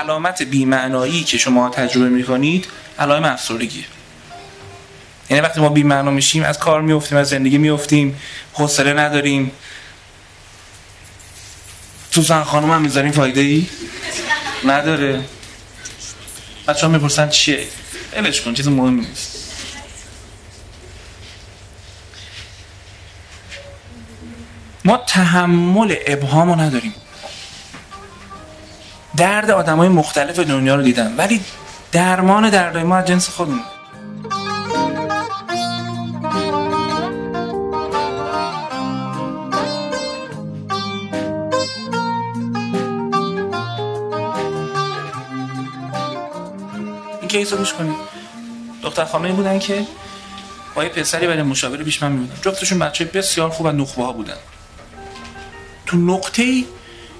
علامت بی‌معنایی که شما تجربه می‌کنید علائم افسردگیه. یعنی وقتی ما بی‌معنا میشیم از کار می‌افتیم، از زندگی می‌افتیم، حوصله نداریم. سوزن خانم هم می‌ذاریم فایده‌ای نداره. بچه‌ها می‌پرسن چیه؟ ولش کن، چیز مهمی نیست. ما تحمل ابهامو نداریم. درد آدمای مختلف دنیا رو دیدم، ولی درمان دردهای ما از جنس خودمون. این کیس رو گوش کنید. دختر خانمی بودن که با یه پسری برای مشاوره پیش من میبودن. جفتشون بچه بسیار خوب و نخبه‌ها بودن. تو نقطه‌ای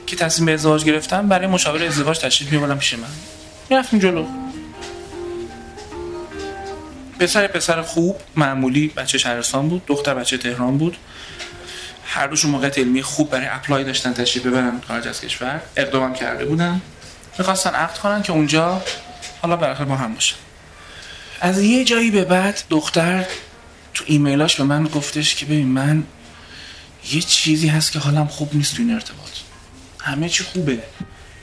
که تصمیم به ازدواج گرفتم برای مشاوره ازدواج تشریف می‌بردم پیش من. می‌رفتم جلو. پسر خوب، معمولی، بچه شهرستان بود، دختر بچه تهران بود. هر دوشون موقعیت علمی خوب برای اپلای داشتن تشریف ببرن خارج از کشور، اقدامم کرده بودن. می‌خواستن عقد کنن که اونجا حالا بالاخره با هم باشن. از یه جایی به بعد دختر تو ایمیلاش به من گفتش که ببین من یه چیزی هست که حالم خوب نیست تو این ارتباط. همه چی خوبه،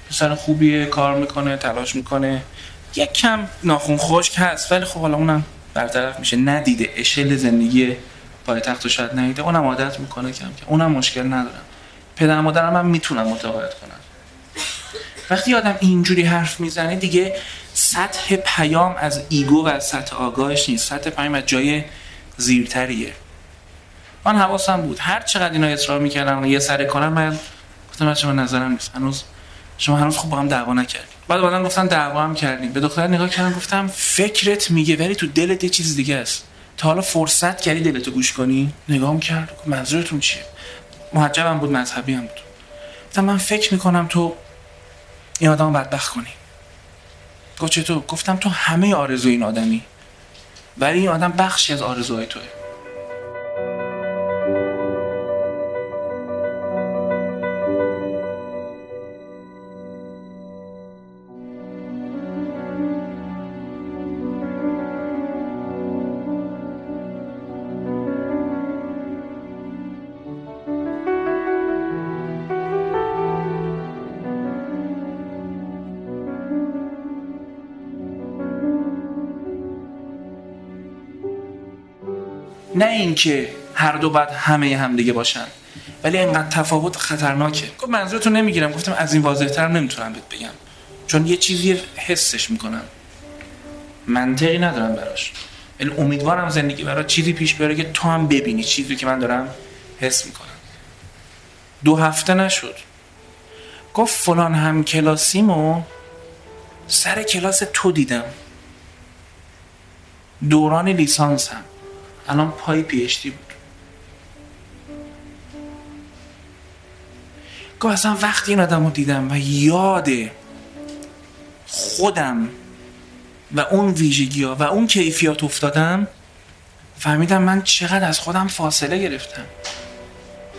پسر خوبیه، کار میکنه، تلاش میکنه، یک کم ناخون خشک هست ولی خب حالا اونم برطرف میشه. ندیده اشل زندگی پایتختو شاید ندیده، اونم عادت میکنه کم کم، اونم مشکل ندارم، پدر مادرم هم میتونن متقاعد کنن. وقتی آدم اینجوری حرف میزنه دیگه سطح پیام از ایگو و از سطح آگاهش نیست، سطح پیام از جای زیرتریه. من حواسم بود هر چقدر اینا اصرار میکردن یه سر کنن، من گفتم شما نظرم نیست، شما هنوز خوب با هم دعوا نکردید. بعدا گفتن دعوا هم کردیم. به دختر نگاه کردم گفتم فکرت میگه ولی تو دلت یه چیز دیگه است. تا حالا فرصت کردی دلتو گوش کنی؟ نگام کرد منظورتون چیه؟ محجبم بود، مذهبی هم بود. گفتم من فکر میکنم تو این آدمو بدبخت کنی. گفت چطور؟ گفتم تو همه آرزوی این آدمی، ولی این آدم بخشی از آرزوهای توئه. نه اینکه هر دو بعد همه هم دیگه باشن، ولی اینقدر تفاوت خطرناکه. گفت منظورتو نمیگیرم. گفتم از این واضح‌تر نمیتونم بهت بگم، چون یه چیزی حسش میکنم، منطقی ندارم براش، ولی امیدوارم زندگی برای چیزی پیش بیاره که تو هم ببینی چیزی که من دارم حس میکنم. 2 هفته نشد گفت فلان هم کلاسیمو سر کلاس تو دیدم، دوران لیسانس هم، الان پای PhD بود. گفت اصلا وقتی این آدم رو دیدم و یاد خودم و اون ویژگی ها و اون کیفیات افتادم، فهمیدم من چقدر از خودم فاصله گرفتم.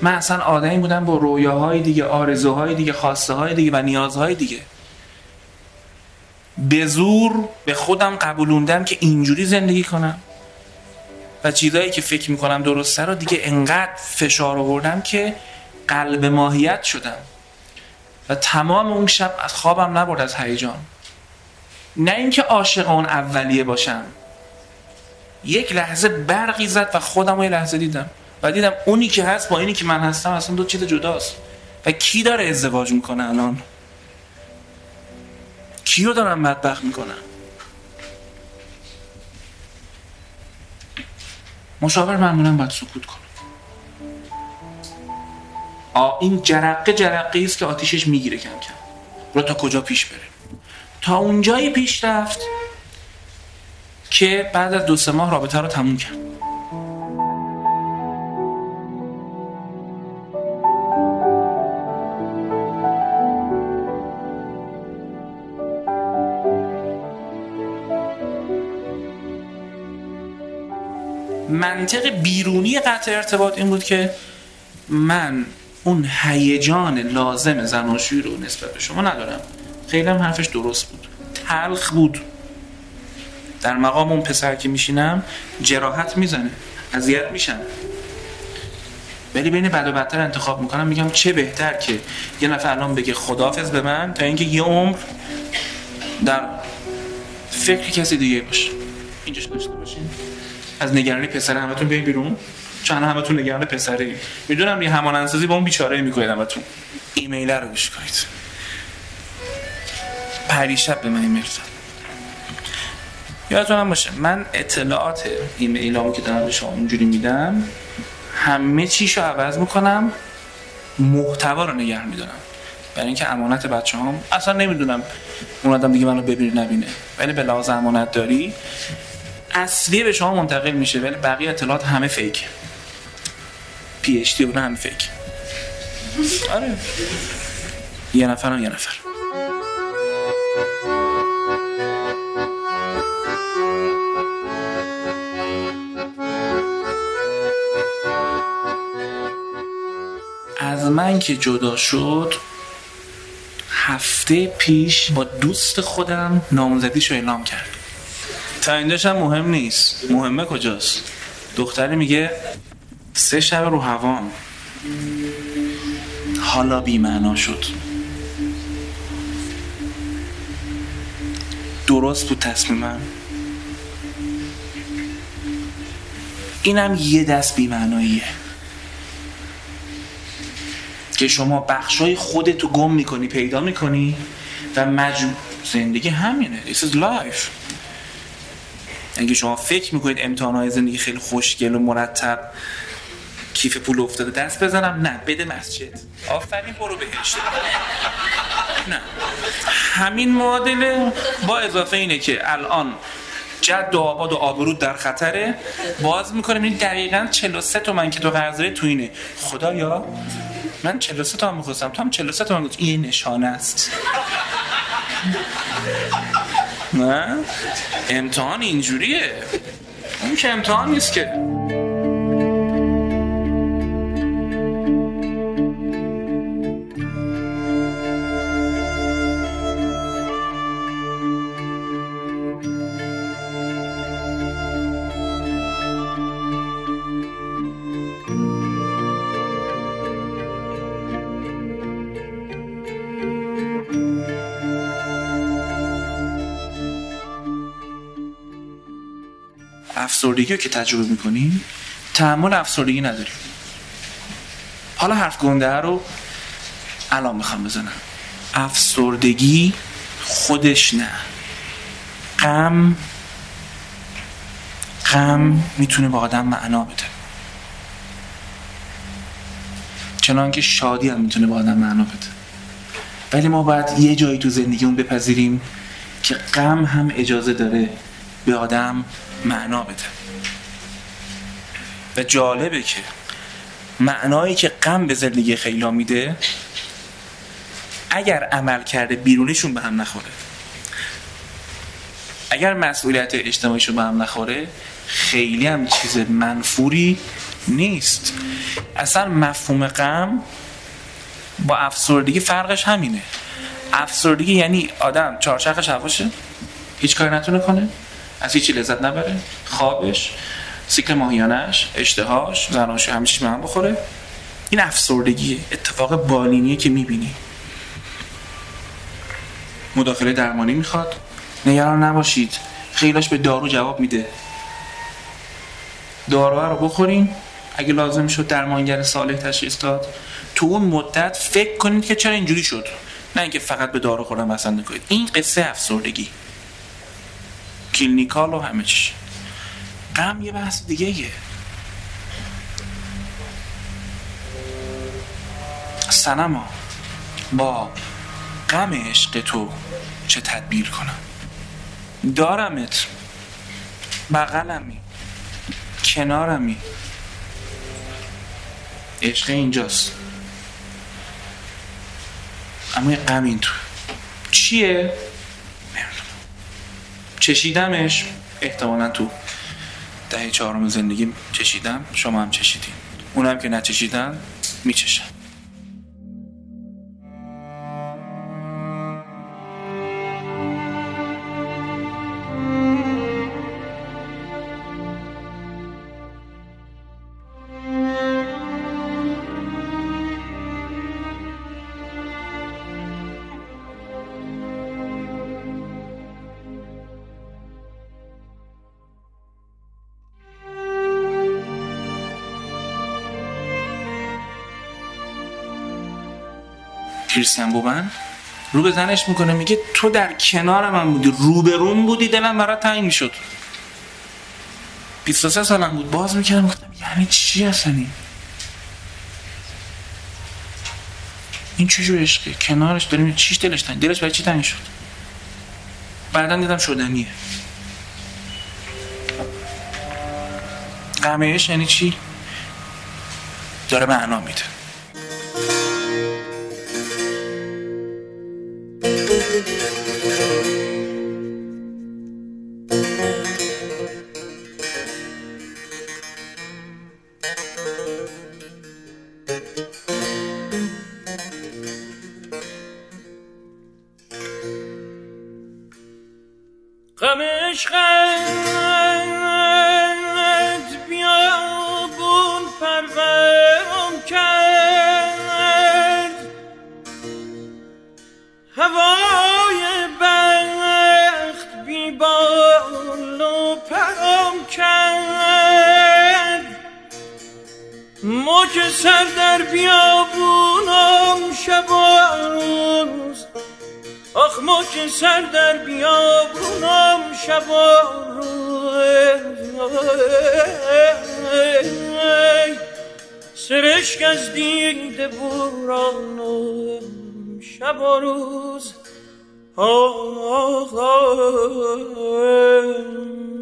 من اصلا آدمی بودم با رویاهای دیگه، آرزوهای دیگه، خواسته های دیگه و نیازهای دیگه. به زور به خودم قبولوندم که اینجوری زندگی کنم و چیزایی که فکر میکنم درسته رو دیگه انقدر فشار آوردم که قلب ماهیت شدم و تمام اون شب از خوابم نبرد از هیجان. نه اینکه عاشق اون اولیه باشم، یک لحظه برقی زد و خودم رو یه لحظه دیدم و دیدم اونی که هست با اینی که من هستم اصلا 2 چیز جداست. و کی داره ازدواج میکنه الان؟ کی رو دارم بدبخت میکنم؟ مشاور معمولاً باید سکوت کنه. این جرقه است که آتیشش میگیره کم کم. برو تا کجا پیش بره. تا اونجایی پیش رفت که بعد از 2-3 ماه رابطه رو تموم کرد. منطق بیرونی قطع ارتباط این بود که من اون هیجان لازم زناشویی رو نسبت به شما ندارم خیلی هم حرفش درست بود، تلخ بود. در مقام اون پسر که میشینم جراحت میزنه، اذیت میشن، ولی بین بد و بدتر انتخاب میکنم. میگم چه بهتر که یه نفر الان بگه خداحافظ به من تا اینکه یه عمر در فکر کسی دیگه باشه. اینجاش داشته باشین، از نگرانی پسر همتون بیاین بیرون، چون همتون نگران پسرین. میدونم یه همانندسازی با اون بیچاره میکنید. همتون ایمیل رو گوش کنید. پریشب به من ایمیل داد. یادتونم باشه من اطلاعات ایمیلامو که دارم به شما اونجوری میدم همه چیشو عوض میکنم، محتوا رو نگه میدارم، برای اینکه امانت بچه‌هام. اصلا نمیدونم اون آدم دیگه منو ببینه نبینه، ولی به لحاظ امانت داری اصلی به شما منتقل میشه، ولی بقیه اطلاعات همه فیک. پی اچ دی اون هم فیک. آره، یه نفرم یه نفر. از من که جدا شد، هفته پیش با دوست خودم نامزدیشو اعلام کرد. تا اینجاش هم مهم نیست، مهمه کجاست. دختری میگه 3 شب رو هوام. حالا بی‌معنا شد. درست بود تصمیمم. اینم یه دست بی‌معناییه که شما بخشای خودتو گم میکنی، پیدا میکنی و مجبور. زندگی همینه. This is life. اگه شما فکر میکنید امتحانهای زندگی خیلی خوشگل و مرتب، کیف پول افتاده دست بزنم، نه، بده مسجد، آفرین برو بهشت. نه، همین معادله با اضافه اینه که الان جد و آباد و آبرود در خطره. باز میکنیم این دقیقاً 43 تومن که تو قرض داری تو اینه. خدایا من 43 تومن میخواستم، تو هم 43 تومن گفت. این نشانه است. نه، امتحان اینجوریه. اون که امتحان نیست که. افسردگی رو که تجربه میکنیم، تحمل افسردگی نداریم. حالا حرف گنده رو الان میخوام بزنم. افسردگی خودش نه، غم میتونه با آدم معنا بده، چنان که شادی هم میتونه با آدم معنا بده. ولی ما باید یه جایی تو زندگیمون بپذیریم که غم هم اجازه داره به آدم معنا بده. و جالبه که معنایی که غم به زندگی خیلی‌ها میده، اگر عمل کرده بیرونیشون به هم نخوره، اگر مسئولیت اجتماعیشون به هم نخوره، خیلی هم چیز منفوری نیست. اصلا مفهوم غم با افسردگی فرقش همینه. افسردگی یعنی آدم چارچرخش هواشه، هیچ کاری نتونه کنه، از هیچی لذت نبره، خوابش، سیکل ماهیانش، اشتهاش، زناش، همه چیز به هم بخوره. این افسردگیه، اتفاق بالینیه که میبینی. مداخله درمانی میخواد. نگران نباشید، خیلیش به دارو جواب میده. داروها رو بخورین، اگه لازم شد درمانگر صالح تشخیص داد. تو اون مدت فکر کنید که چرا اینجوری شد، نه اینکه فقط به دارو خوردن بسنده کنید. این قصه افسردگی کلینیکال و همه چیش. غم یه بحث دیگه‌یه. سنما با غم عشق تو چه تدبیر کنم؟ دارمت، بغلمی، کنارمی. عشق اینجاست، اما غم این تو چیه؟ چشیدمش احتمالاً تو 14 زندگی چشیدم، شما هم چشیدین. اونم که نچشیدن میچشن. کریستین بوبن رو به زنش میکنه، میگه تو در کنار من بودی، روبروم بودی، دلم برات تنگ میشد. 23 سالم بود، باز میکردم گفتم یعنی چی اصلا این چجور عشقه؟ کنارش داریم چیش دلش تنگ، دلش برای چی تنگ شد؟ بعدن دیدم شدنیه. غمش یعنی چی؟ داره معنا میده. روز